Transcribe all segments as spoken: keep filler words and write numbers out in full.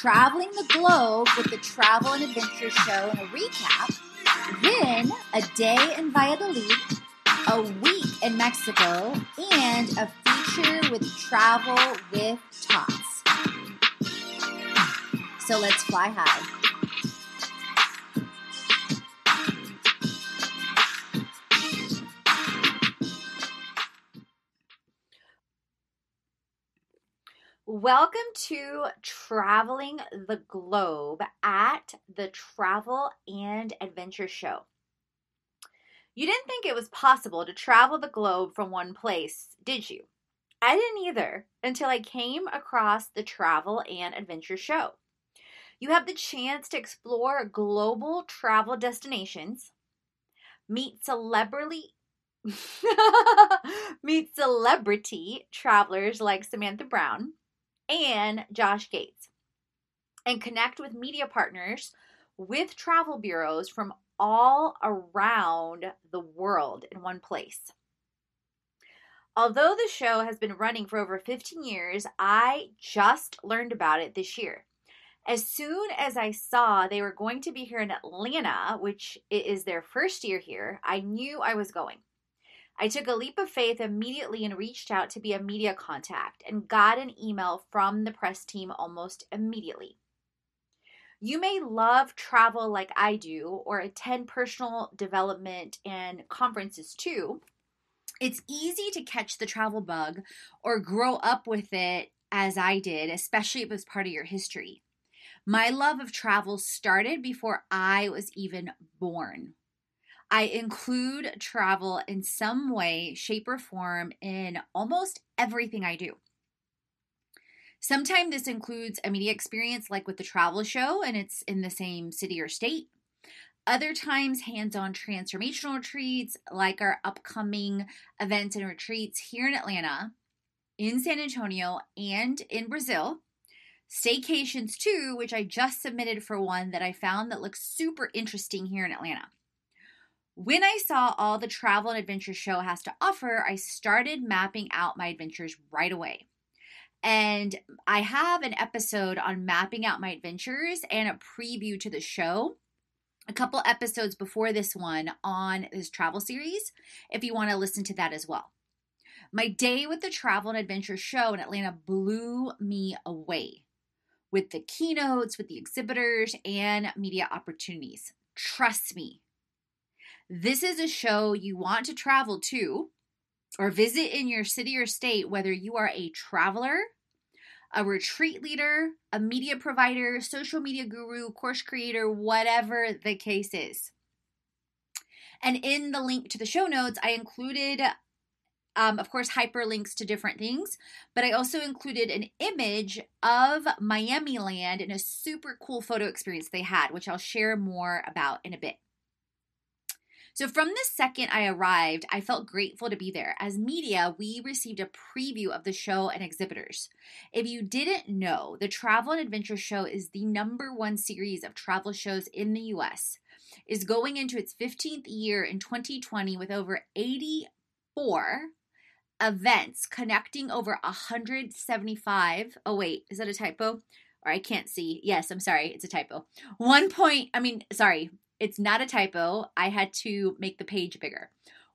Traveling the Globe with the Travel and Adventure Show and a recap, then a day in Valladolid, a week in Mexico, and a feature with Travel with Tots. So let's fly high. Welcome to Traveling the Globe at the Travel and Adventure Show. You didn't think it was possible to travel the globe from one place, did you? I didn't either until I came across the Travel and Adventure Show. You have the chance to explore global travel destinations, meet celebrity meet celebrity travelers like Samantha Brown and Josh Gates, and connect with media partners with travel bureaus from all around the world in one place. Although the show has been running for over fifteen years, I just learned about it this year. As soon as I saw they were going to be here in Atlanta, which is their first year here, I knew I was going. I took a leap of faith immediately and reached out to be a media contact and got an email from the press team almost immediately. You may love travel like I do or attend personal development and conferences too. It's easy to catch the travel bug or grow up with it as I did, especially if it was part of your history. My love of travel started before I was even born. I include travel in some way, shape, or form in almost everything I do. Sometimes this includes a media experience like with the travel show and it's in the same city or state. Other times, hands-on transformational retreats like our upcoming events and retreats here in Atlanta, in San Antonio, and in Brazil. Staycations too, which I just submitted for one that I found that looks super interesting here in Atlanta. When I saw all the Travel and Adventure Show has to offer, I started mapping out my adventures right away. And I have an episode on mapping out my adventures and a preview to the show a couple episodes before this one on this travel series, if you want to listen to that as well. My day with the Travel and Adventure Show in Atlanta blew me away with the keynotes, with the exhibitors, and media opportunities. Trust me. This is a show you want to travel to or visit in your city or state, whether you are a traveler, a retreat leader, a media provider, social media guru, course creator, whatever the case is. And in the link to the show notes, I included, um, of course, hyperlinks to different things, but I also included an image of Miami Land and a super cool photo experience they had, which I'll share more about in a bit. So from the second I arrived, I felt grateful to be there. As media, we received a preview of the show and exhibitors. If you didn't know, the Travel and Adventure Show is the number one series of travel shows in the U S. It's going into its fifteenth year in twenty twenty with over eighty-four events connecting over one hundred seventy-five. Oh, wait, is that a typo? Or I can't see. Yes, I'm sorry. It's a typo. One point, I mean, sorry. It's not a typo. I had to make the page bigger.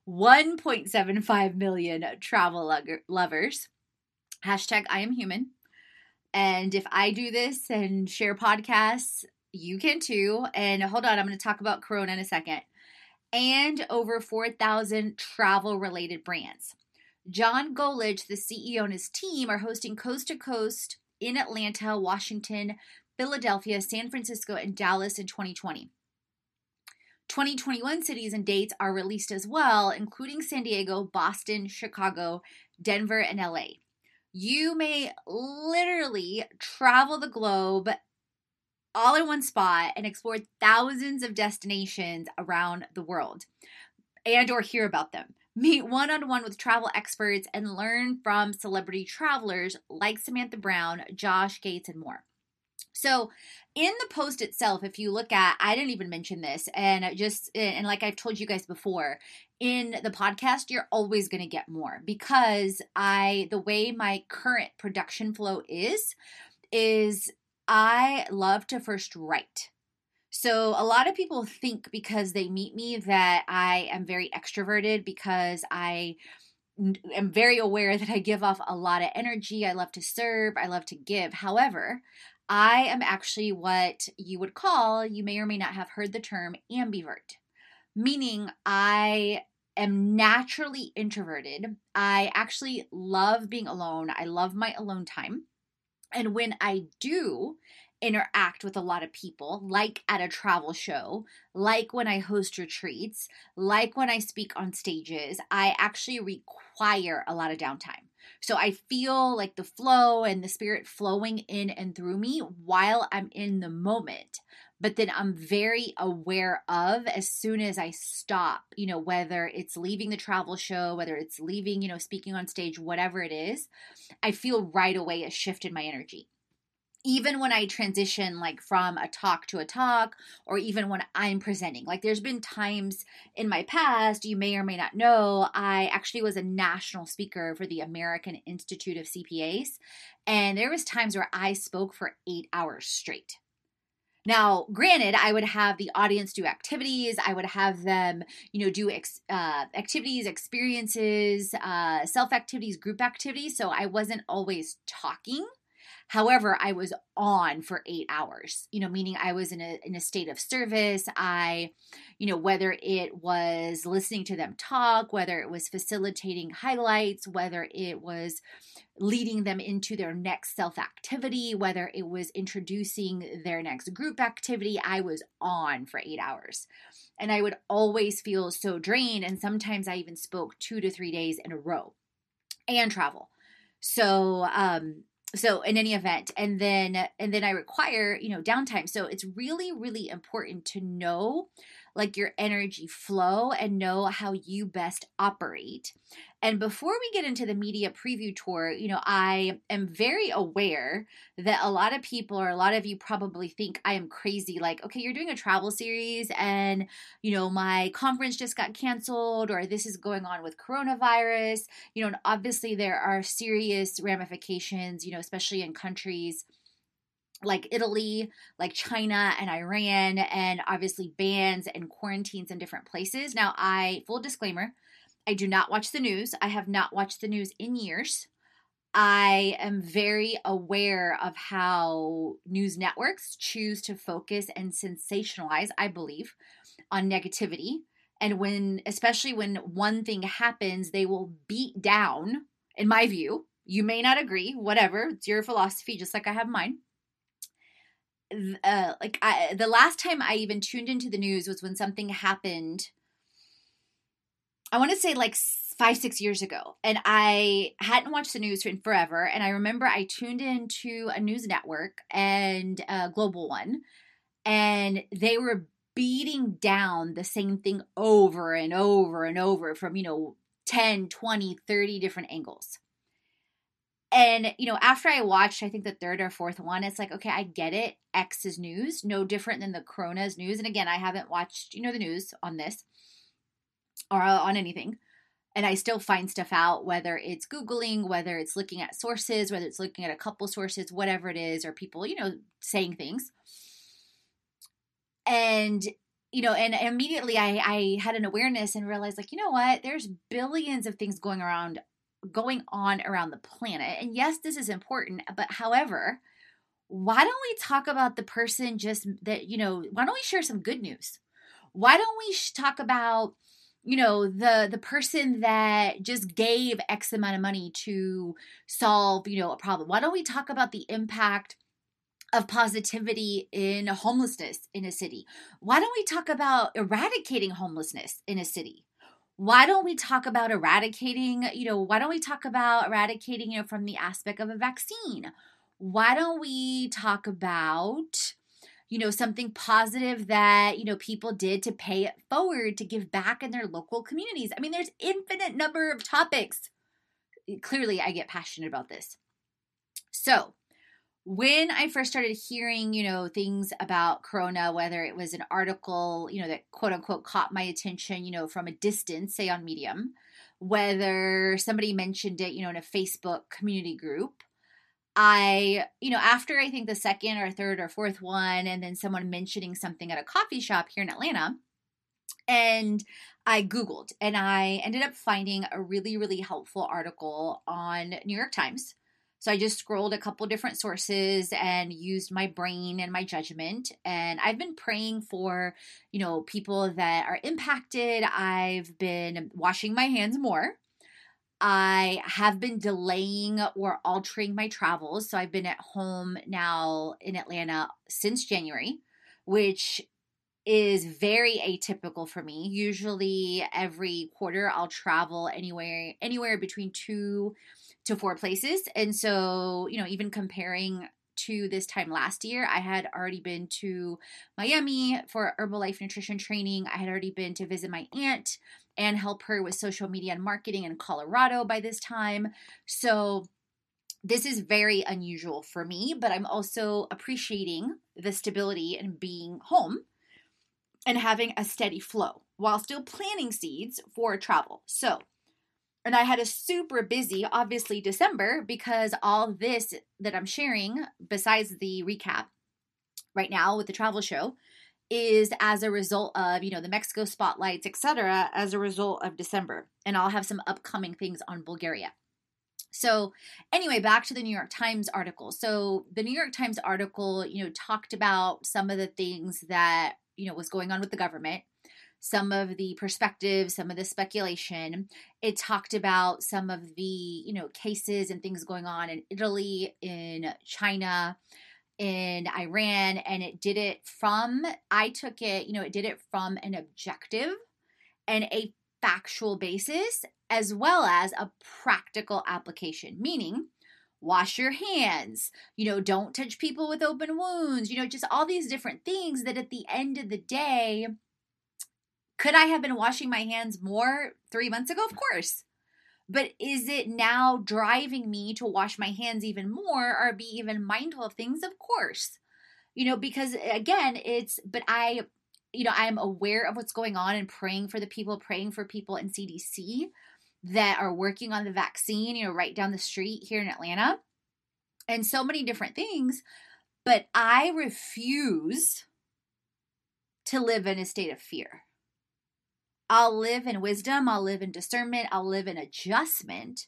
one point seven five million travel lovers. Hashtag I am human. And if I do this and share podcasts, you can too. And hold on, I'm going to talk about Corona in a second. And over four thousand travel-related brands. John Golidge, the C E O, and his team are hosting coast to coast in Atlanta, Washington, Philadelphia, San Francisco, and Dallas in twenty twenty. twenty twenty-one cities and dates are released as well, including San Diego, Boston, Chicago, Denver, and L A. You may literally travel the globe all in one spot and explore thousands of destinations around the world and or hear about them. Meet one-on-one with travel experts and learn from celebrity travelers like Samantha Brown, Josh Gates, and more. So in the post itself, if you look at, I didn't even mention this, and just, and like I've told you guys before, in the podcast, you're always going to get more because I, the way my current production flow is, is I love to first write. So a lot of people think because they meet me that I am very extroverted because I am very aware that I give off a lot of energy. I love to serve. I love to give. However, I am actually what you would call, you may or may not have heard the term, ambivert, meaning I am naturally introverted. I actually love being alone. I love my alone time. And when I do interact with a lot of people, like at a travel show, like when I host retreats, like when I speak on stages, I actually require a lot of downtime. So I feel like the flow and the spirit flowing in and through me while I'm in the moment. But then I'm very aware of as soon as I stop, you know, whether it's leaving the travel show, whether it's leaving, you know, speaking on stage, whatever it is, I feel right away a shift in my energy. Even when I transition like from a talk to a talk, or even when I'm presenting, like there's been times in my past, you may or may not know, I actually was a national speaker for the American Institute of C P As. And there was times where I spoke for eight hours straight. Now, granted, I would have the audience do activities. I would have them, you know, do ex- uh, activities, experiences, uh, self-activities, group activities. So I wasn't always talking. However, I was on for eight hours, you know, meaning I was in a in a state of service. I, you know, whether it was listening to them talk, whether it was facilitating highlights, whether it was leading them into their next self-activity, whether it was introducing their next group activity, I was on for eight hours. And I would always feel so drained. And sometimes I even spoke two to three days in a row and travel. So, um, So in any event, and then, and then I require, you know, downtime. So it's really, really important to know like your energy flow and know how you best operate. And before we get into the media preview tour, you know, I am very aware that a lot of people or a lot of you probably think I am crazy. Like, okay, you're doing a travel series and, you know, my conference just got canceled or this is going on with coronavirus, you know, and obviously there are serious ramifications, you know, especially in countries like Italy, like China and Iran, and obviously bans and quarantines in different places. Now, I, full disclaimer, I do not watch the news. I have not watched the news in years. I am very aware of how news networks choose to focus and sensationalize, I believe, on negativity. And when, especially when one thing happens, they will beat down, in my view, you may not agree, whatever, it's your philosophy, just like I have mine. Uh, like I, the last time I even tuned into the news was when something happened, I want to say like five, six years ago. And I hadn't watched the news in forever. And I remember I tuned into a news network and a global one, and they were beating down the same thing over and over and over from, you know, ten, twenty, thirty different angles. And, you know, after I watched, I think the third or fourth one, it's like, okay, I get it. X is news, no different than the corona's news. And again, I haven't watched, you know, the news on this or on anything. And I still find stuff out, whether it's Googling, whether it's looking at sources, whether it's looking at a couple sources, whatever it is, or people, you know, saying things. And you know, and immediately I, I had an awareness and realized like, you know what, there's billions of things going around going on around the planet. And yes, this is important, but however, why don't we talk about the person just that, you know, why don't we share some good news? Why don't we sh- talk about, you know, the, the person that just gave X amount of money to solve, you know, a problem? Why don't we talk about the impact of positivity in homelessness in a city? Why don't we talk about eradicating homelessness in a city? Why don't we talk about eradicating, you know, why don't we talk about eradicating, you know, from the aspect of a vaccine? Why don't we talk about, you know, something positive that, you know, people did to pay it forward, to give back in their local communities? I mean, there's infinite number of topics. Clearly, I get passionate about this. So when I first started hearing, you know, things about Corona, whether it was an article, you know, that quote unquote caught my attention, you know, from a distance, say on Medium, whether somebody mentioned it, you know, in a Facebook community group, I, you know, after I think the second or third or fourth one, and then someone mentioning something at a coffee shop here in Atlanta, and I Googled, and I ended up finding a really, really helpful article on New York Times. So I just scrolled a couple different sources and used my brain and my judgment. And I've been praying for, you know, people that are impacted. I've been washing my hands more. I have been delaying or altering my travels. So I've been at home now in Atlanta since January, which is very atypical for me. Usually every quarter I'll travel anywhere, anywhere between two to four places. And so, you know, even comparing to this time last year, I had already been to Miami for Herbalife nutrition training. I had already been to visit my aunt and help her with social media and marketing in Colorado by this time. So this is very unusual for me, but I'm also appreciating the stability and being home and having a steady flow while still planting seeds for travel. So, and I had a super busy, obviously, December, because all this that I'm sharing, besides the recap right now with the travel show, is as a result of, you know, the Mexico spotlights, et cetera, as a result of December. And I'll have some upcoming things on Bulgaria. So anyway, back to the New York Times article. So the New York Times article, you know, talked about some of the things that, you know, was going on with the government, some of the perspectives, some of the speculation. It talked about some of the, you know, cases and things going on in Italy, in China, in Iran, and it did it from, I took it, you know, it did it from an objective and a factual basis, as well as a practical application, meaning wash your hands, you know, don't touch people with open wounds, you know, just all these different things that at the end of the day, could I have been washing my hands more three months ago? Of course. But is it now driving me to wash my hands even more or be even mindful of things? Of course. You know, because again, it's, but I, you know, I'm aware of what's going on and praying for the people, praying for people in C D C that are working on the vaccine, you know, right down the street here in Atlanta and so many different things. But I refuse to live in a state of fear. I'll live in wisdom, I'll live in discernment, I'll live in adjustment,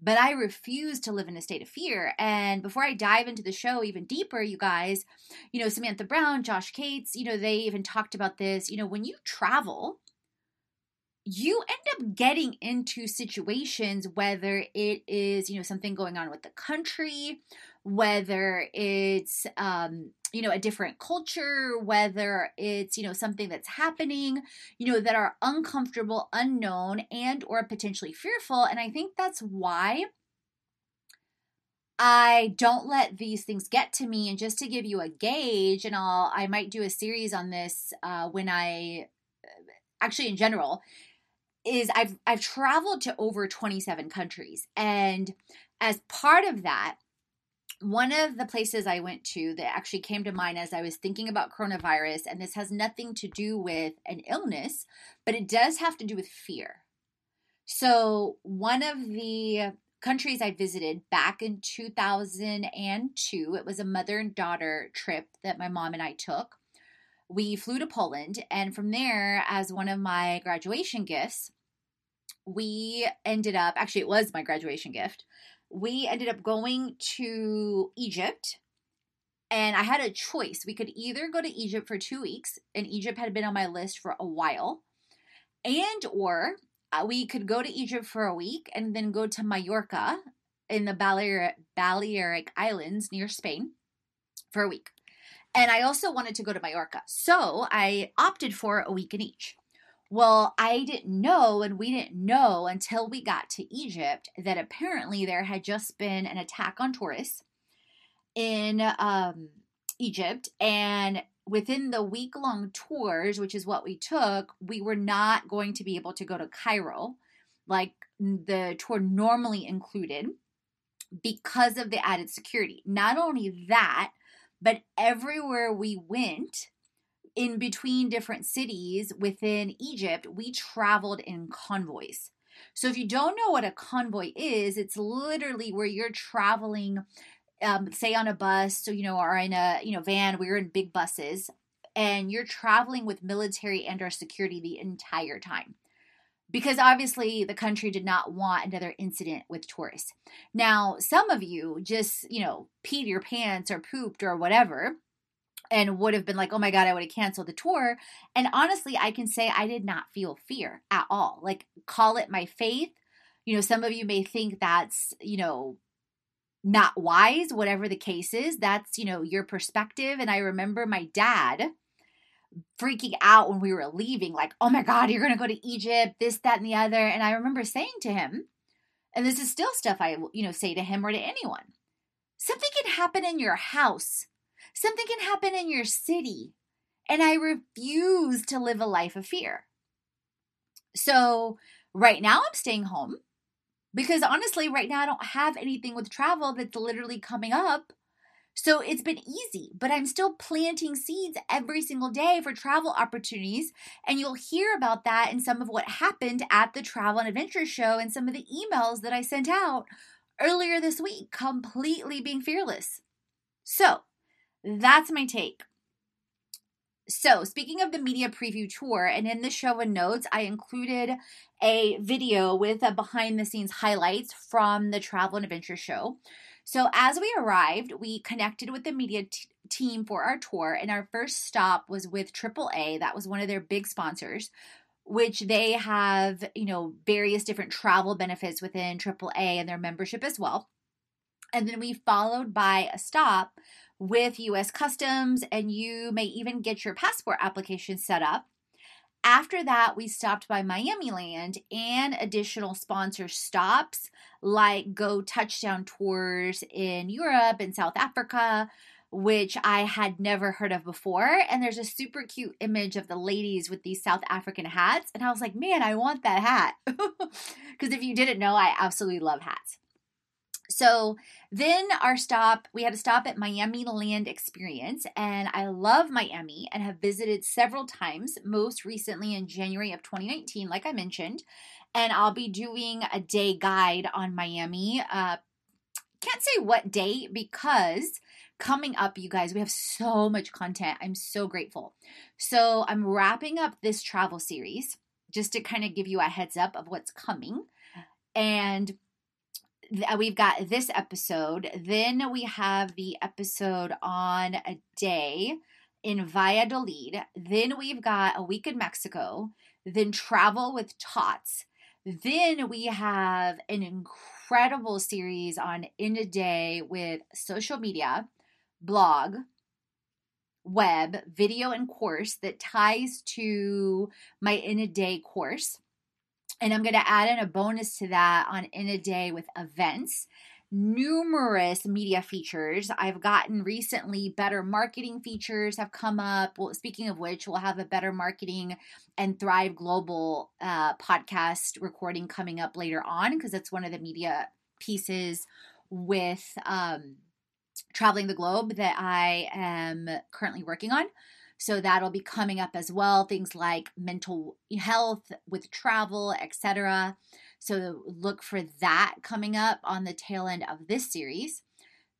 but I refuse to live in a state of fear. And before I dive into the show even deeper, you guys, you know, Samantha Brown, Josh Cates, you know, they even talked about this. You know, when you travel, you end up getting into situations, whether it is, you know, something going on with the country, whether it's, um, you know, a different culture, whether it's, you know, something that's happening, you know, that are uncomfortable, unknown, and or potentially fearful. And I think that's why I don't let these things get to me. And just to give you a gauge, and I'll, I might do a series on this uh, when I, actually in general, is I've, I've traveled to over twenty-seven countries. And as part of that, one of the places I went to that actually came to mind as I was thinking about coronavirus, and this has nothing to do with an illness, but it does have to do with fear. So one of the countries I visited back in two thousand two, it was a mother and daughter trip that my mom and I took. We flew to Poland, and from there, as one of my graduation gifts, we ended up, actually it was my graduation gift, we ended up going to Egypt, and I had a choice. We could either go to Egypt for two weeks, and Egypt had been on my list for a while, and or we could go to Egypt for a week and then go to Mallorca in the Balear- Balearic Islands near Spain for a week. And I also wanted to go to Mallorca. So I opted for a week in each. Well, I didn't know, and we didn't know until we got to Egypt, that apparently there had just been an attack on tourists in um, Egypt. And within the week-long tours, which is what we took, we were not going to be able to go to Cairo like the tour normally included because of the added security. Not only that, but everywhere we went in between different cities within Egypt, we traveled in convoys. So if you don't know what a convoy is, it's literally where you're traveling um, say on a bus, so, you know, or in a, you know, van, we were in big buses, and you're traveling with military and our security the entire time. Because obviously the country did not want another incident with tourists. Now, some of you just, you know, peed your pants or pooped or whatever and would have been like, oh my God, I would have canceled the tour. And honestly, I can say I did not feel fear at all. Like, call it my faith. You know, some of you may think that's, you know, not wise, whatever the case is. That's, you know, your perspective. And I remember my dad freaking out when we were leaving, like, oh my God, you're going to go to Egypt, this, that, and the other. And I remember saying to him, and this is still stuff I, you know, say to him or to anyone, something can happen in your house. Something can happen in your city. And I refuse to live a life of fear. So right now I'm staying home because honestly, right now I don't have anything with travel that's literally coming up. So it's been easy, but I'm still planting seeds every single day for travel opportunities. And you'll hear about that in some of what happened at the Travel and Adventure Show and some of the emails that I sent out earlier this week, completely being fearless. So that's my take. So speaking of the media preview tour, and in the show and notes, I included a video with a behind the scenes highlights from the Travel and Adventure Show. So as we arrived, we connected with the media t- team for our tour, and our first stop was with triple A. That was one of their big sponsors, which they have, you know, various different travel benefits within triple A and their membership as well. And then we followed by a stop with U S Customs, and you may even get your passport application set up. After that, we stopped by Miamiland and additional sponsor stops like Go Touchdown Tours in Europe and South Africa, which I had never heard of before. And there's a super cute image of the ladies with these South African hats. And I was like, man, I want that hat. Because if you didn't know, I absolutely love hats. So then our stop, we had a stop at Miami Land Experience, and I love Miami and have visited several times, most recently in January of twenty nineteen, like I mentioned, and I'll be doing a day guide on Miami. Uh, can't say what day because coming up, you guys, we have so much content. I'm so grateful. So I'm wrapping up this travel series just to kind of give you a heads up of what's coming. And we've got this episode. Then we have the episode on a day in Valladolid. Then we've got a week in Mexico. Then travel with Tots. Then we have an incredible series on In a Day with social media, blog, web, video, and course that ties to my In a Day course. And I'm going to add in a bonus to that on In a Day with events, numerous media features. I've gotten recently better marketing features have come up. Well, speaking of which, we'll have a better marketing and Thrive Global uh, podcast recording coming up later on because that's one of the media pieces with um, Traveling the Globe that I am currently working on. So that'll be coming up as well. Things like mental health with travel, et cetera. So look for that coming up on the tail end of this series.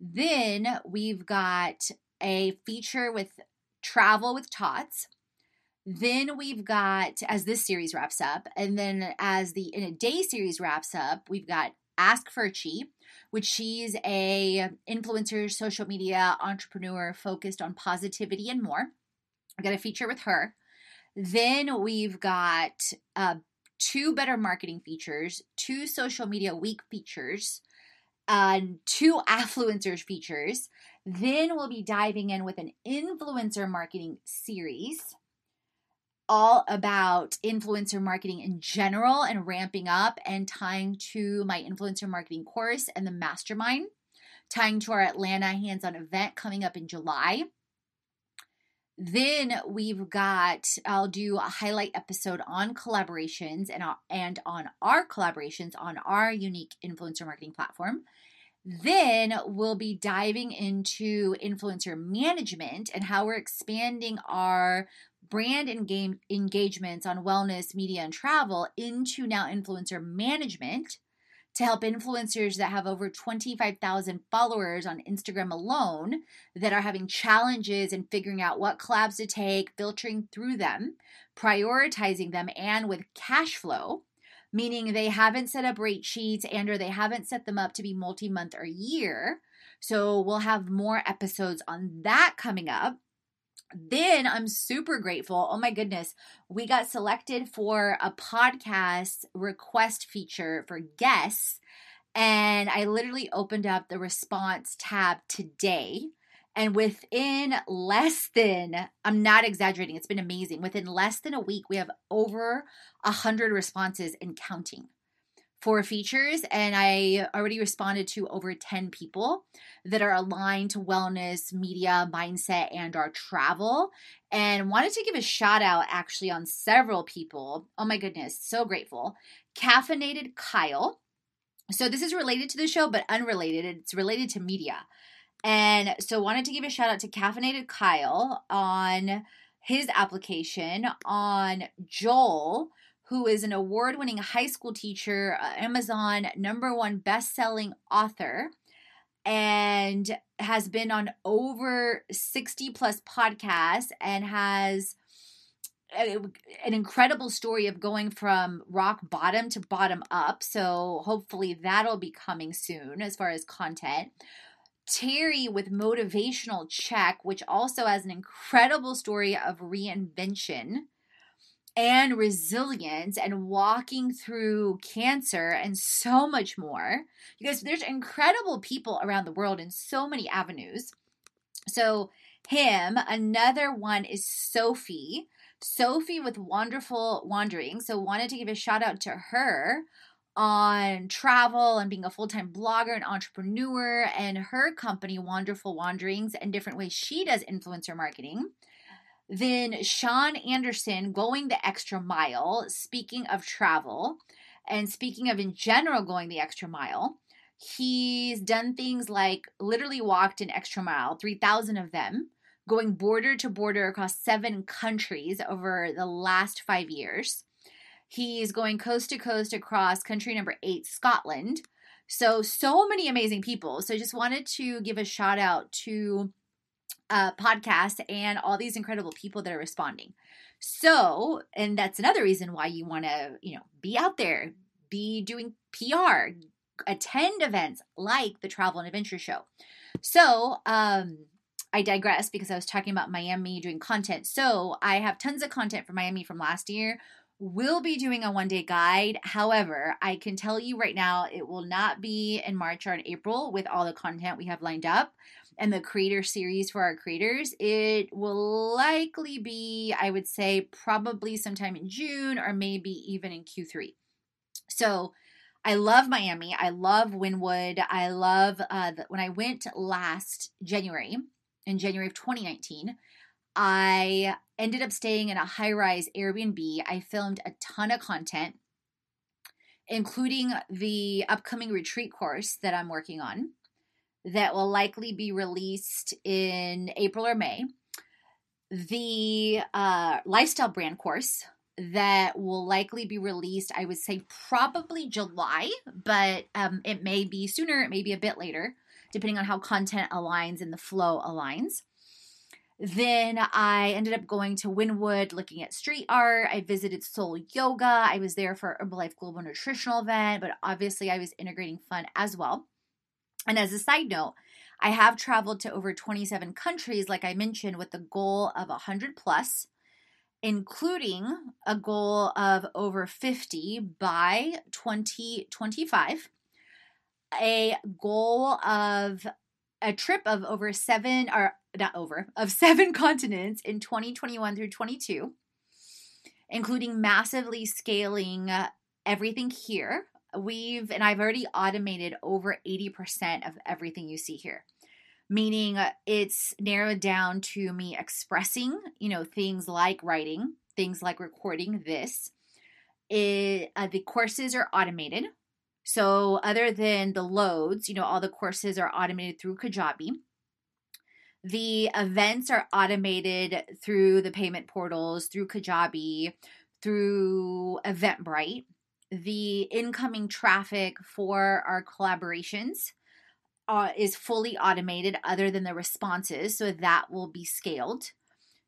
Then we've got a feature with Travel with Tots. Then we've got, as this series wraps up, and then as the In a Day series wraps up, we've got Ask Furchi, which she's a influencer, social media entrepreneur focused on positivity and more. I've got a feature with her. Then we've got uh, two better marketing features, two social media week features, uh, two affluencers features. Then we'll be diving in with an influencer marketing series, all about influencer marketing in general and ramping up and tying to my influencer marketing course and the mastermind, tying to our Atlanta hands-on event coming up in July. Then we've got, I'll do a highlight episode on collaborations and, and on our collaborations on our unique influencer marketing platform. Then we'll be diving into influencer management and how we're expanding our brand and game engagements on wellness, media, and travel into now influencer management, to help influencers that have over twenty-five thousand followers on Instagram alone that are having challenges in figuring out what collabs to take, filtering through them, prioritizing them, and with cash flow, meaning they haven't set up rate sheets and or they haven't set them up to be multi-month or year. So we'll have more episodes on that coming up. Then I'm super grateful. Oh my goodness. We got selected for a podcast request feature for guests. And I literally opened up the response tab today. And within less than, I'm not exaggerating, it's been amazing. Within less than a week, we have over one hundred responses and counting for features, and I already responded to over ten people that are aligned to wellness, media, mindset, and our travel, and wanted to give a shout out actually on several people. Oh my goodness, so grateful. Caffeinated Kyle. So this is related to the show, but unrelated. It's related to media. And so wanted to give a shout out to Caffeinated Kyle on his application, on Joel, who is an award-winning high school teacher, Amazon number one best-selling author, and has been on over sixty plus podcasts and has a, an incredible story of going from rock bottom to bottom up. So hopefully that'll be coming soon as far as content. Terry with Motivational Check, which also has an incredible story of reinvention and resilience and walking through cancer and so much more. You guys, there's incredible people around the world in so many avenues. So him, another one is Sophie. Sophie with Wonderful Wandering. So wanted to give a shout out to her on travel and being a full-time blogger and entrepreneur and her company, Wonderful Wanderings, and different ways she does influencer marketing. Then Sean Anderson going the extra mile, speaking of travel and speaking of in general going the extra mile, he's done things like literally walked an extra mile, three thousand of them, going border to border across seven countries over the last five years. He's going coast to coast across country number eight, Scotland. So, so many amazing people. So just wanted to give a shout out to Uh, podcast and all these incredible people that are responding. So, and that's another reason why you want to, you know, be out there, be doing P R, attend events like the Travel and Adventure Show. So, um, I digress because I was talking about Miami doing content. So I have tons of content for Miami from last year. We'll be doing a one-day guide. However, I can tell you right now, it will not be in March or in April with all the content we have lined up and the creator series for our creators. It will likely be, I would say, probably sometime in June or maybe even in Q three. So I love Miami. I love Wynwood. I love uh, the, when I went last January, in January of twenty nineteen, I ended up staying in a high-rise Airbnb. I filmed a ton of content, including the upcoming retreat course that I'm working on that will likely be released in April or May, the uh, lifestyle brand course that will likely be released, I would say probably July, but um, it may be sooner, it may be a bit later, depending on how content aligns and the flow aligns. Then I ended up going to Wynwood, looking at street art. I visited Soul Yoga. I was there for Herbalife Global Nutritional event, but obviously I was integrating fun as well. And as a side note, I have traveled to over twenty-seven countries, like I mentioned, with the goal of one hundred plus, including a goal of over fifty by twenty twenty-five, a goal of a trip of over seven, or not over, of seven continents in twenty twenty-one through twenty-two, including massively scaling everything here. We've, and I've already automated over eighty percent of everything you see here, meaning it's narrowed down to me expressing, you know, things like writing, things like recording this. It, uh, the courses are automated. So other than the loads, you know, all the courses are automated through Kajabi. The events are automated through the payment portals, through Kajabi, through Eventbrite. the incoming traffic for our collaborations uh, is fully automated other than the responses. So that will be scaled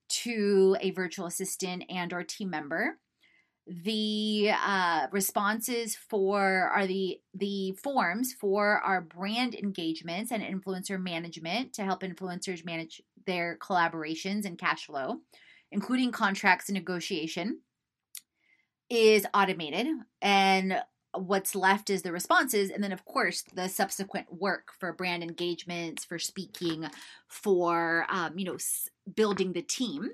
to a virtual assistant and or team member. The uh, responses for are the the forms for our brand engagements and influencer management to help influencers manage their collaborations and cash flow, including contracts and negotiation, is automated. And what's left is the responses. And then, of course, the subsequent work for brand engagements, for speaking, for, um, you know, s- building the team.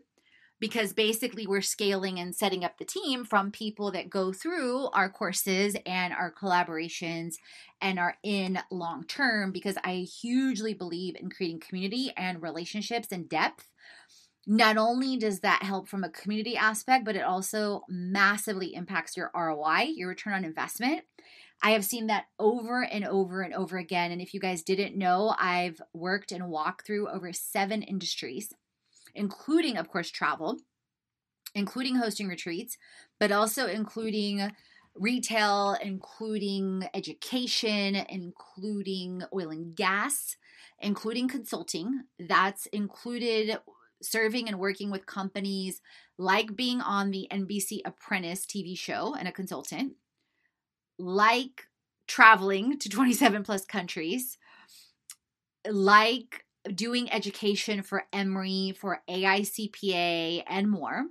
Because basically we're scaling and setting up the team from people that go through our courses and our collaborations and are in long term, because I hugely believe in creating community and relationships and depth. Not only does that help from a community aspect, but it also massively impacts your R O I, your return on investment. I have seen that over and over and over again. And if you guys didn't know, I've worked and walked through over seven industries, including, of course, travel, including hosting retreats, but also including retail, including education, including oil and gas, including consulting. That's included serving and working with companies like being on the N B C Apprentice T V show and a consultant, like traveling to twenty-seven plus countries, like doing education for Emory, for A I C P A, and more.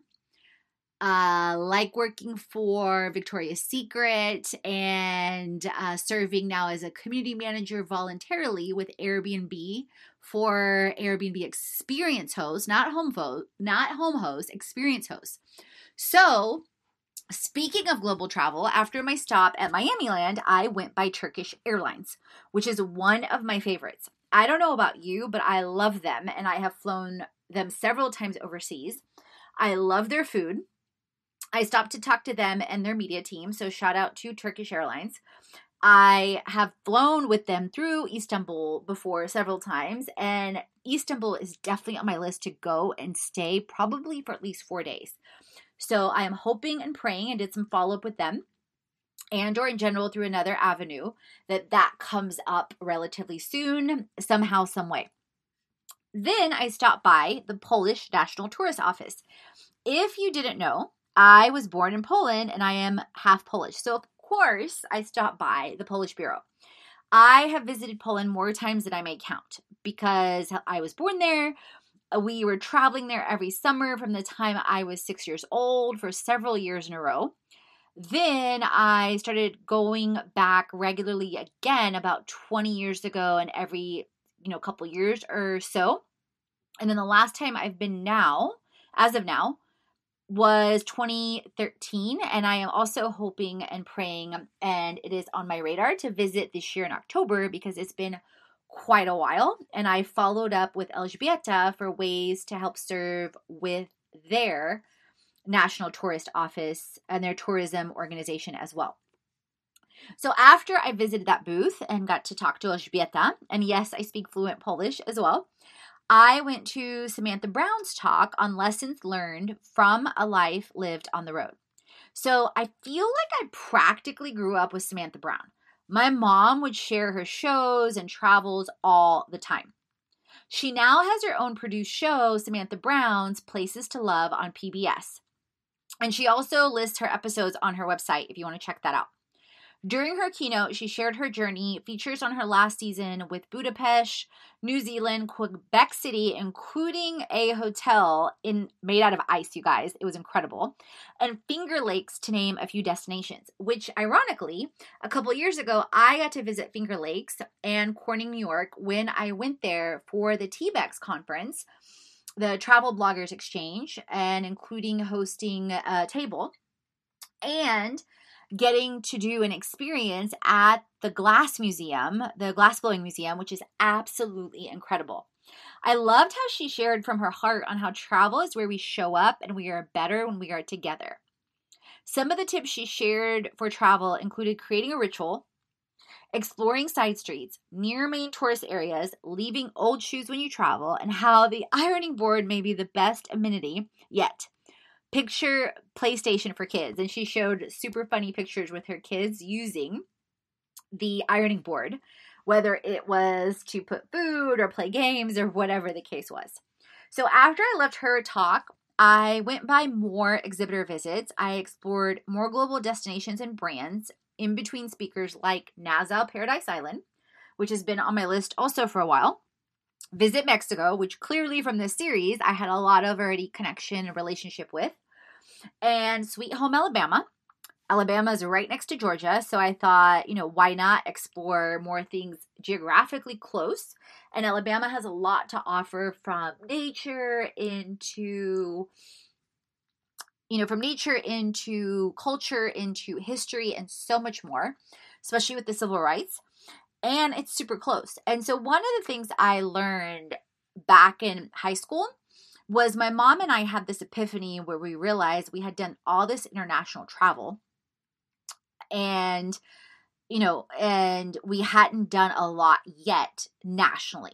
Uh, like working for Victoria's Secret and uh, serving now as a community manager voluntarily with Airbnb for Airbnb experience hosts, not home fo- not home hosts, experience hosts. So, speaking of global travel, after my stop at Miamiland, I went by Turkish Airlines, which is one of my favorites. I don't know about you, but I love them, and I have flown them several times overseas. I love their food. I stopped to talk to them and their media team, so shout out to Turkish Airlines. I have flown with them through Istanbul before several times, and Istanbul is definitely on my list to go and stay probably for at least four days. So I am hoping and praying, and did some follow-up with them, and or in general through another avenue, that that comes up relatively soon, somehow, some way. Then I stopped by the Polish National Tourist Office. If you didn't know, I was born in Poland and I am half Polish. So of course I stopped by the Polish Bureau. I have visited Poland more times than I may count because I was born there. We were traveling there every summer from the time I was six years old for several years in a row. Then I started going back regularly again about twenty years ago and every, you know, couple years or so. And then the last time I've been now, as of now, was twenty thirteen. And I am also hoping and praying, and it is on my radar to visit this year in October because it's been quite a while. And I followed up with Elżbieta for ways to help serve with their National Tourist Office and their tourism organization as well. So after I visited that booth and got to talk to Elżbieta, and yes, I speak fluent Polish as well, I went to Samantha Brown's talk on lessons learned from a life lived on the road. So I feel like I practically grew up with Samantha Brown. My mom would share her shows and travels all the time. She now has her own produced show, Samantha Brown's Places to Love on P B S. And she also lists her episodes on her website if you want to check that out. During her keynote, she shared her journey, features on her last season with Budapest, New Zealand, Quebec City, including a hotel in made out of ice, you guys. It was incredible. And Finger Lakes, to name a few destinations, which ironically, a couple years ago, I got to visit Finger Lakes and Corning, New York when I went there for the T BEX conference, the Travel Bloggers Exchange, and including hosting a table. And getting to do an experience at the Glass Museum, the Glassblowing Museum, which is absolutely incredible. I loved how she shared from her heart on how travel is where we show up and we are better when we are together. Some of the tips she shared for travel included creating a ritual, exploring side streets, near main tourist areas, leaving old shoes when you travel, and how the ironing board may be the best amenity yet. picture PlayStation for kids, and she showed super funny pictures with her kids using the ironing board, whether it was to put food or play games or whatever the case was. So after I left her talk, I went by more exhibitor visits. I explored more global destinations and brands in between speakers like Nassau Paradise Island, which has been on my list also for a while. Visit Mexico, which clearly from this series, I had a lot of already connection and relationship with. And Sweet Home Alabama. Alabama is right next to Georgia, so I thought, you know, why not explore more things geographically close? And Alabama has a lot to offer from nature into, you know, from nature into culture, into history, and so much more, especially with the civil rights. And it's super close. And so one of the things I learned back in high school was my mom and I had this epiphany where we realized we had done all this international travel. And, you know, and we hadn't done a lot yet nationally.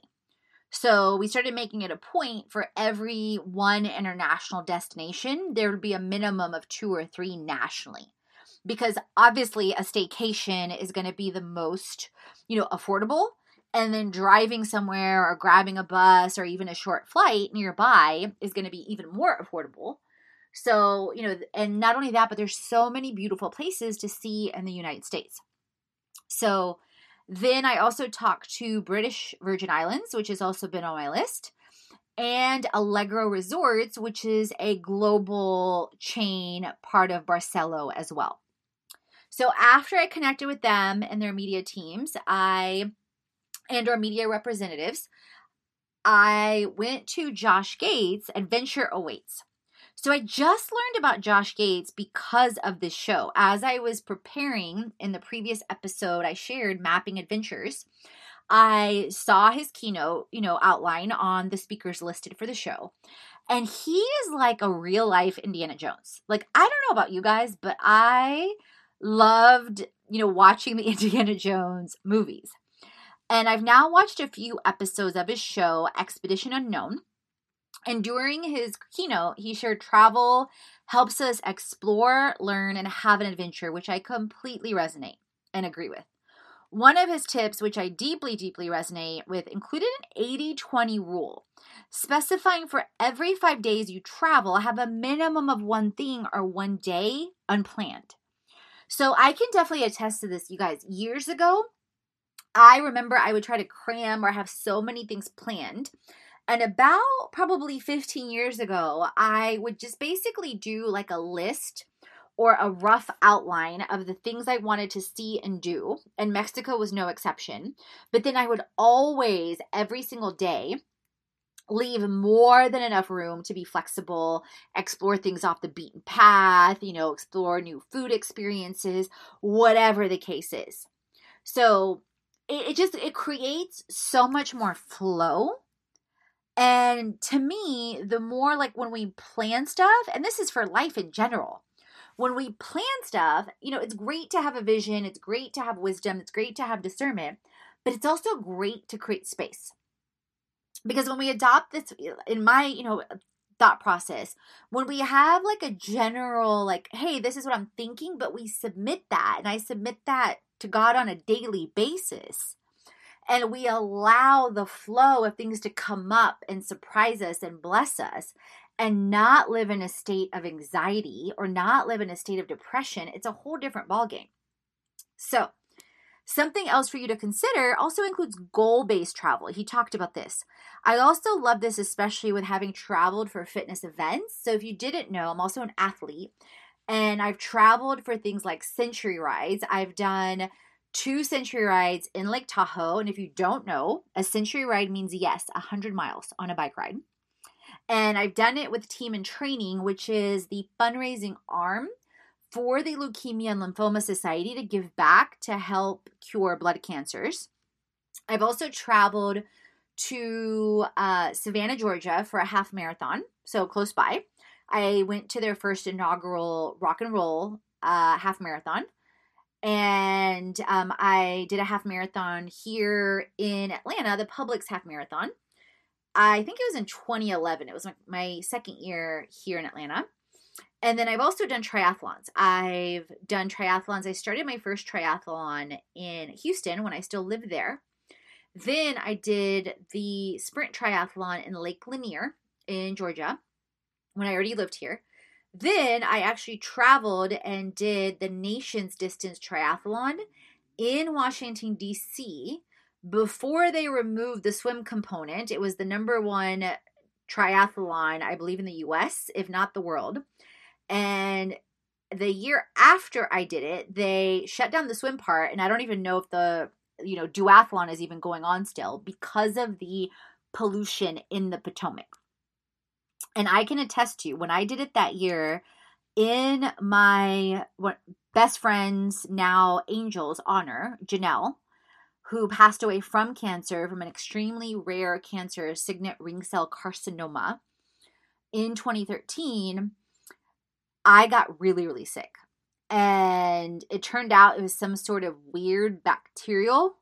So we started making it a point for every one international destination, there would be a minimum of two or three nationally. Because obviously a staycation is going to be the most, you know, affordable. And then driving somewhere or grabbing a bus or even a short flight nearby is going to be even more affordable. So, you know, and not only that, but there's so many beautiful places to see in the United States. So then I also talked to British Virgin Islands, which has also been on my list, and Allegro Resorts, which is a global chain part of Barcelo as well. So after I connected with them and their media teams, I and our media representatives, I went to Josh Gates' Adventure Awaits. So I just learned about Josh Gates because of this show. As I was preparing in the previous episode, I shared Mapping Adventures. I saw his keynote, you know, outline on the speakers listed for the show. And he is like a real life Indiana Jones. Like, I don't know about you guys, but I loved, you know, watching the Indiana Jones movies. And I've now watched a few episodes of his show, Expedition Unknown. And during his keynote, he shared travel helps us explore, learn, and have an adventure, which I completely resonate and agree with. One of his tips, which I deeply, deeply resonate with, included an eighty twenty rule, specifying for every five days you travel, have a minimum of one thing or one day unplanned. So I can definitely attest to this, you guys. Years ago, I remember I would try to cram or have so many things planned. And about probably fifteen years ago, I would just basically do like a list or a rough outline of the things I wanted to see and do, and Mexico was no exception. But then I would always, every single day, leave more than enough room to be flexible, explore things off the beaten path, you know, explore new food experiences, whatever the case is. So it, it just, it creates so much more flow. And to me, the more like when we plan stuff, and this is for life in general, when we plan stuff, you know, it's great to have a vision. It's great to have wisdom. It's great to have discernment, but it's also great to create space. Because when we adopt this, in my, you know, thought process, when we have like a general, like, hey, this is what I'm thinking, but we submit that, and I submit that to God on a daily basis, and we allow the flow of things to come up and surprise us and bless us, and not live in a state of anxiety or not live in a state of depression, it's a whole different ballgame. So something else for you to consider also includes goal-based travel. He talked about this. I also love this, especially with having traveled for fitness events. So if you didn't know, I'm also an athlete, and I've traveled for things like century rides. I've done two century rides in Lake Tahoe. And if you don't know, a century ride means, yes, one hundred miles on a bike ride. And I've done it with Team in Training, which is the fundraising arm for the Leukemia and Lymphoma Society to give back to help cure blood cancers. I've also traveled to uh, Savannah, Georgia for a half marathon, so close by. I went to their first inaugural rock and roll uh, half marathon. And um, I did a half marathon here in Atlanta, the Publix half marathon. I think it was in twenty eleven. It was my, my second year here in Atlanta. And then I've also done triathlons. I've done triathlons. I started my first triathlon in Houston when I still lived there. Then I did the sprint triathlon in Lake Lanier in Georgia when I already lived here. Then I actually traveled and did the Nation's Distance Triathlon in Washington, D C before they removed the swim component. It was the number one triathlon, I believe, in the U S, if not the world. And the year after I did it, they shut down the swim part. And I don't even know if the, you know, duathlon is even going on still because of the pollution in the Potomac. And I can attest to, when I did it that year, in my best friend's, now angel's, honor, Janelle, who passed away from cancer, from an extremely rare cancer, signet ring cell carcinoma, in twenty thirteen, I got really, really sick. And it turned out it was some sort of weird bacterial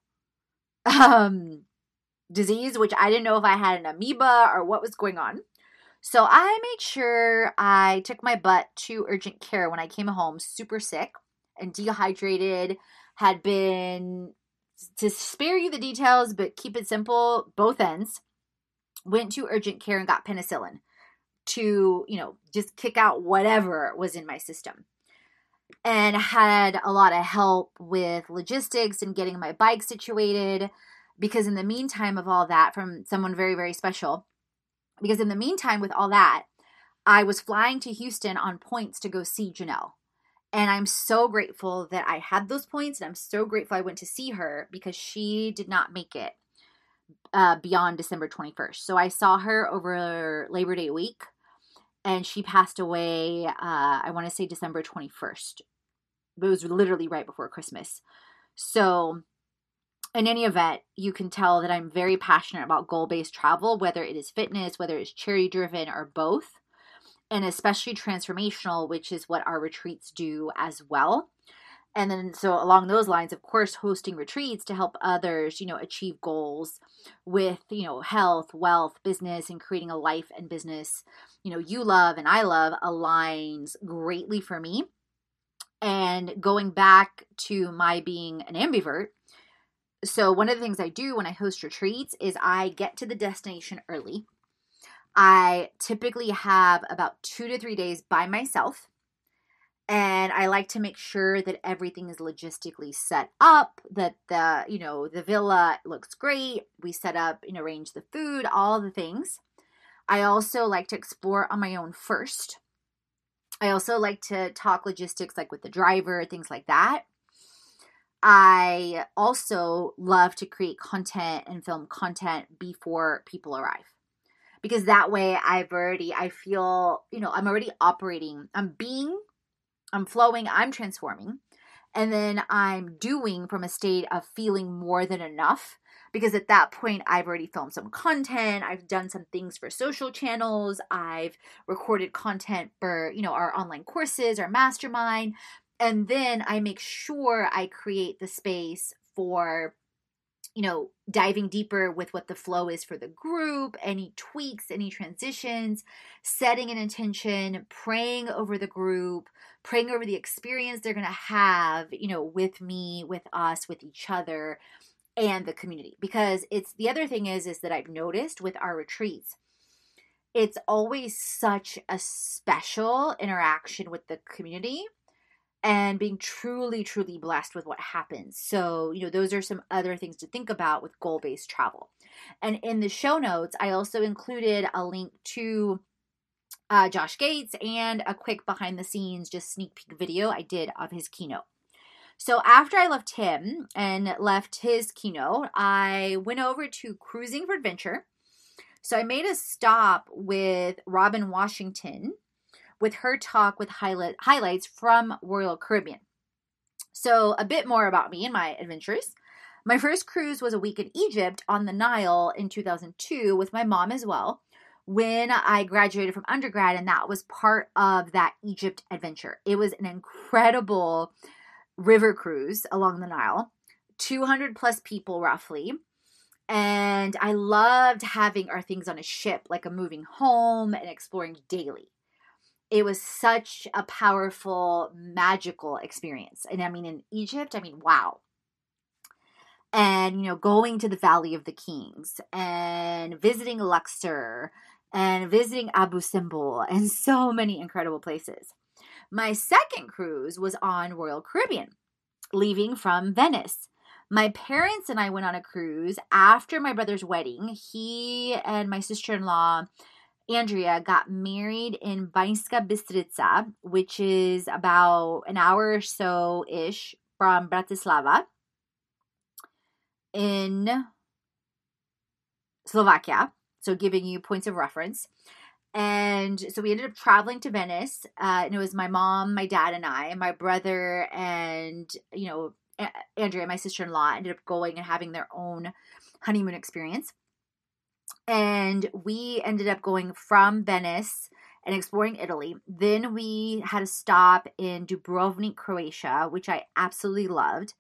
um, disease, which I didn't know if I had an amoeba or what was going on. So I made sure I took my butt to urgent care when I came home, super sick and dehydrated, had been, to spare you the details, but keep it simple, both ends, went to urgent care and got penicillin to, you know, just kick out whatever was in my system. And had a lot of help with logistics and getting my bike situated, because in the meantime of all that, from someone very, very special, Because in the meantime, with all that, I was flying to Houston on points to go see Janelle. And I'm so grateful that I had those points. And I'm so grateful I went to see her, because she did not make it uh, beyond December twenty-first. So I saw her over Labor Day week. And she passed away, uh, I want to say December twenty-first. It was literally right before Christmas. So in any event, you can tell that I'm very passionate about goal-based travel, whether it is fitness, whether it's charity-driven, or both, and especially transformational, which is what our retreats do as well. And then, so along those lines, of course, hosting retreats to help others, you know, achieve goals with, you know, health, wealth, business, and creating a life and business, you know, you love and I love, aligns greatly for me. And going back to my being an ambivert, so one of the things I do when I host retreats is I get to the destination early. I typically have about two to three days by myself. And I like to make sure that everything is logistically set up, that the, you know, the villa looks great. We set up and arrange the food, all the things. I also like to explore on my own first. I also like to talk logistics, like with the driver, things like that. I also love to create content and film content before people arrive, because that way I've already, I feel, you know, I'm already operating, I'm being, I'm flowing, I'm transforming, and then I'm doing from a state of feeling more than enough, because at that point I've already filmed some content, I've done some things for social channels, I've recorded content for, you know, our online courses, our mastermind. And then I make sure I create the space for, you know, diving deeper with what the flow is for the group, any tweaks, any transitions, setting an intention, praying over the group, praying over the experience they're going to have, you know, with me, with us, with each other, and the community. Because it's, the other thing is, is that I've noticed with our retreats, it's always such a special interaction with the community. And being truly, truly blessed with what happens. So, you know, those are some other things to think about with goal-based travel. And in the show notes, I also included a link to uh, Josh Gates and a quick behind-the-scenes, just sneak peek video I did of his keynote. So after I left him and left his keynote, I went over to Cruising for Adventure. So I made a stop with Robin Washington, with her talk with highlight, highlights from Royal Caribbean. So a bit more about me and my adventures. My first cruise was a week in Egypt on the Nile in two thousand two with my mom as well, when I graduated from undergrad, and that was part of that Egypt adventure. It was an incredible river cruise along the Nile, two hundred plus people roughly. And I loved having our things on a ship, like a moving home, and exploring daily. it was such a powerful, magical experience. And I mean, in Egypt, I mean, wow. And, you know, going to the Valley of the Kings and visiting Luxor and visiting Abu Simbel and so many incredible places. My second cruise was on Royal Caribbean, leaving from Venice. My parents and I went on a cruise after my brother's wedding. He and my sister-in-law, Andrea, got married in Banjska Bystrica, which is about an hour or so-ish from Bratislava in Slovakia. So giving you points of reference. And so we ended up traveling to Venice, uh, and it was my mom, my dad, and I, and my brother, and, you know, a- Andrea, my sister-in-law, ended up going and having their own honeymoon experience. And we ended up going from Venice and exploring Italy. Then we had a stop in Dubrovnik, Croatia, which I absolutely loved.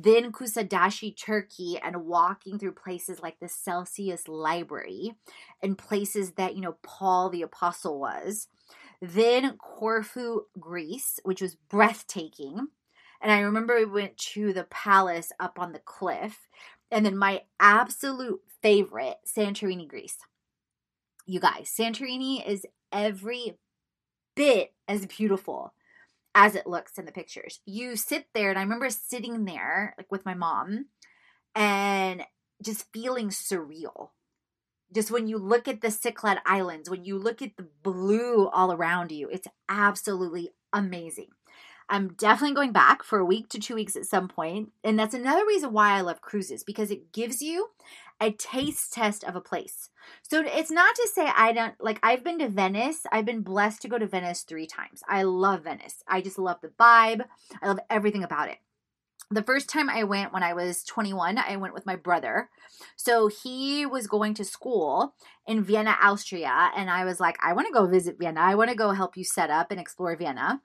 Then Kusadasi, Turkey, and walking through places like the Celsius Library and places that, you know, Paul the Apostle was. Then Corfu, Greece, which was breathtaking. And I remember we went to the palace up on the cliff. And then my absolute favorite, Santorini, Greece. You guys, Santorini is every bit as beautiful as it looks in the pictures. You sit there, and I remember sitting there like with my mom and just feeling surreal. Just when you look at the Cyclad Islands, when you look at the blue all around you, it's absolutely amazing. I'm definitely going back for a week to two weeks at some point. And that's another reason why I love cruises, because it gives you a taste test of a place. So it's not to say I don't, like, I've been to Venice. I've been blessed to go to Venice three times. I love Venice. I just love the vibe. I love everything about it. The first time I went when I was twenty-one, I went with my brother. So he was going to school in Vienna, Austria. And I was like, I want to go visit Vienna. I want to go help you set up and explore Vienna.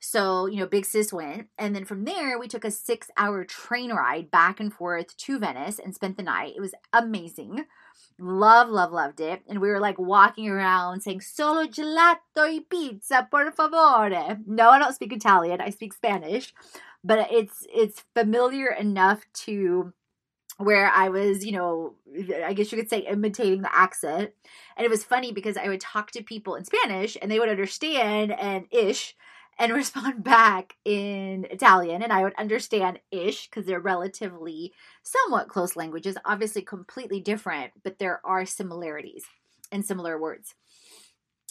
So, you know, big sis went. And then from there, we took a six hour train ride back and forth to Venice and spent the night. It was amazing. Love, love, loved it. And we were like walking around saying, solo gelato e pizza, por favore. No, I don't speak Italian. I speak Spanish. But it's it's familiar enough to where I was, you know, I guess you could say imitating the accent. And it was funny because I would talk to people in Spanish and they would understand and ish. And respond back in Italian. And I would understand ish because they're relatively somewhat close languages. Obviously completely different, but there are similarities and similar words.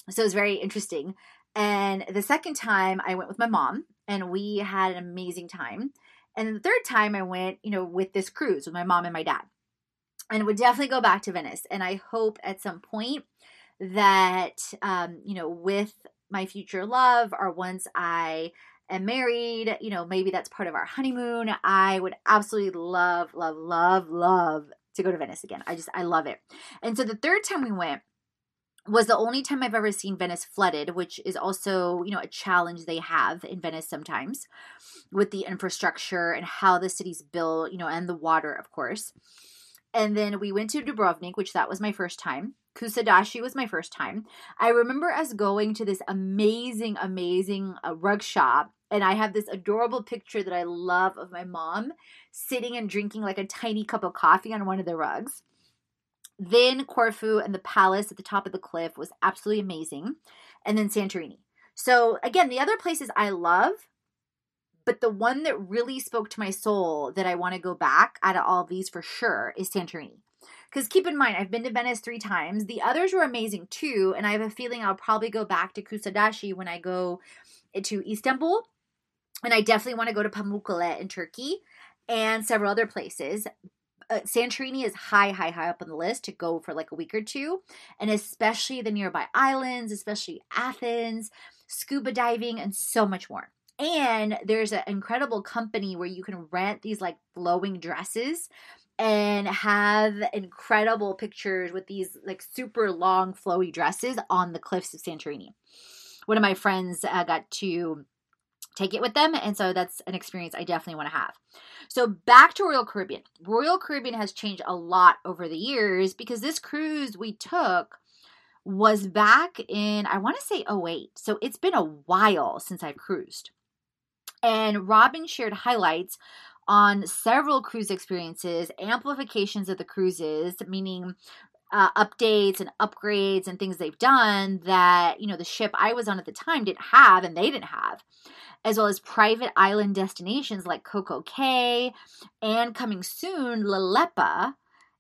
So it was very interesting. And the second time I went with my mom and we had an amazing time. And the third time I went, you know, with this cruise with my mom and my dad. And would definitely go back to Venice. And I hope at some point that, um, you know, with my future love, or once I am married, you know, maybe that's part of our honeymoon. I would absolutely love, love, love, love to go to Venice again. I just, I love it. And so the third time we went was the only time I've ever seen Venice flooded, which is also, you know, a challenge they have in Venice sometimes with the infrastructure and how the city's built, you know, and the water, of course. And then we went to Dubrovnik, which that was my first time. Kusadasi was my first time. I remember us going to this amazing, amazing uh, rug shop. And I have this adorable picture that I love of my mom sitting and drinking like a tiny cup of coffee on one of the rugs. Then Corfu and the palace at the top of the cliff was absolutely amazing. And then Santorini. So again, the other places I love, but the one that really spoke to my soul that I want to go back out of all of these for sure is Santorini. Because keep in mind, I've been to Venice three times. The others were amazing too. And I have a feeling I'll probably go back to Kusadasi when I go to Istanbul. And I definitely want to go to Pamukkale in Turkey and several other places. Uh, Santorini is high, high, high up on the list to go for like a week or two. And especially the nearby islands, especially Athens, scuba diving, and so much more. And there's an incredible company where you can rent these like flowing dresses and have incredible pictures with these like super long flowy dresses on the cliffs of Santorini. One of my friends uh, got to take it with them. And so that's an experience I definitely want to have. So back to Royal Caribbean. Royal Caribbean has changed a lot over the years because this cruise we took was back in, I want to say oh eight. So it's been a while since I've cruised. And Robin shared highlights on several cruise experiences, amplifications of the cruises, meaning uh, updates and upgrades and things they've done that, you know, the ship I was on at the time didn't have and they didn't have, as well as private island destinations like Coco Cay and coming soon, Lalepa,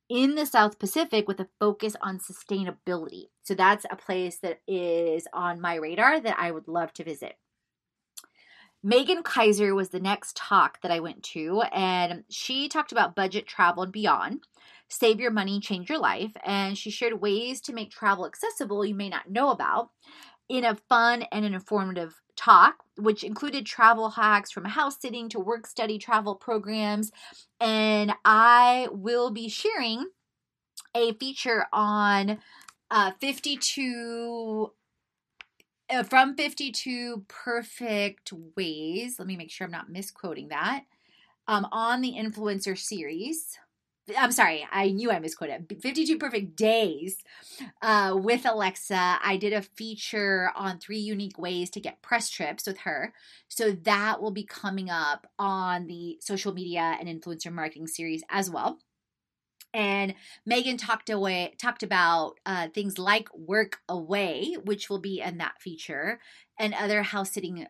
in the South Pacific with a focus on sustainability. So that's a place that is on my radar that I would love to visit. Megan Kaiser was the next talk that I went to, and she talked about budget travel and beyond, save your money, change your life, and she shared ways to make travel accessible you may not know about in a fun and an informative talk, which included travel hacks from house sitting to work study travel programs. And I will be sharing a feature on uh, fifty-two... Uh, from fifty-two Perfect Ways, let me make sure I'm not misquoting that, um, on the influencer series. I'm sorry, I knew I misquoted. fifty-two Perfect Days uh, with Alexa. I did a feature on three unique ways to get press trips with her. So that will be coming up on the social media and influencer marketing series as well. And Megan talked away, talked about uh, things like work away, which will be in that feature, and other house sitting,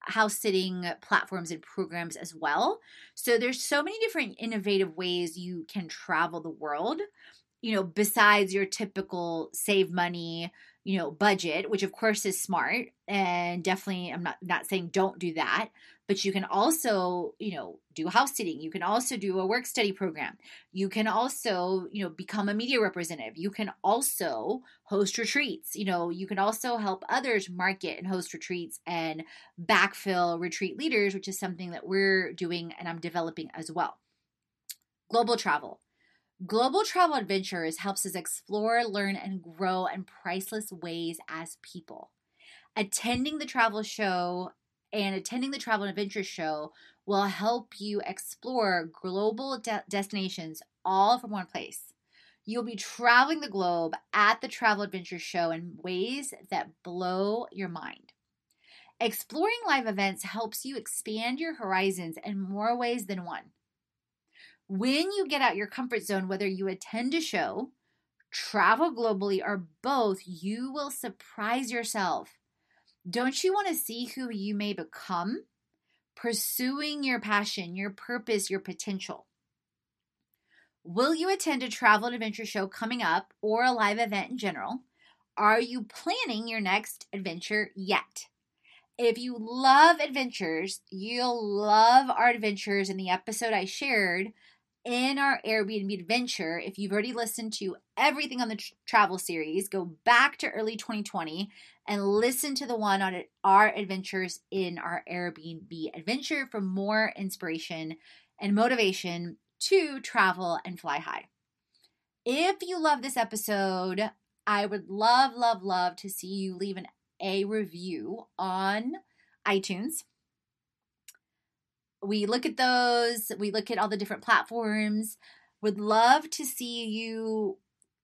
house sitting platforms and programs as well. So there's so many different innovative ways you can travel the world, you know, besides your typical save money, you know, budget, which of course is smart, and definitely I'm not, not saying don't do that, but you can also, you know, do house sitting. You can also do a work study program. You can also, you know, become a media representative. You can also host retreats. You know, you can also help others market and host retreats and backfill retreat leaders, which is something that we're doing and I'm developing as well. Global travel. Global Travel Adventures helps us explore, learn, and grow in priceless ways as people. Attending the travel show and attending the Travel and Adventure show will help you explore global de- destinations all from one place. You'll be traveling the globe at the Travel Adventure show in ways that blow your mind. Exploring live events helps you expand your horizons in more ways than one. When you get out your comfort zone, whether you attend a show, travel globally, or both, you will surprise yourself. Don't you want to see who you may become? Pursuing your passion, your purpose, your potential. Will you attend a travel and adventure show coming up or a live event in general? Are you planning your next adventure yet? If you love adventures, you'll love our adventures in the episode I shared in our Airbnb adventure. If you've already listened to everything on the tr- travel series, go back to early twenty twenty and listen to the one on our adventures in our Airbnb adventure for more inspiration and motivation to travel and fly high. If you love this episode, I would love, love, love to see you leave an a review on iTunes. We look at those. We look at all the different platforms. Would love to see you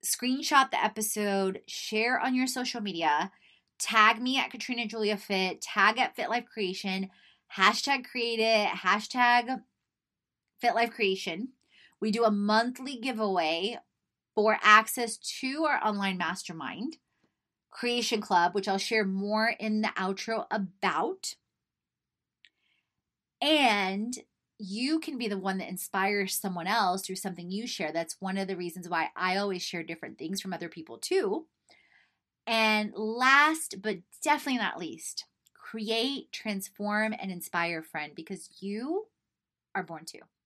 screenshot the episode, share on your social media, tag me at Katrina Julia Fit, tag at Fit Life Creation, hashtag create it, hashtag Fit Life Creation. We do a monthly giveaway for access to our online mastermind Creation Club, which I'll share more in the outro about. And you can be the one that inspires someone else through something you share. That's one of the reasons why I always share different things from other people too. And last but definitely not least, create, transform, and inspire, friend, because you are born to.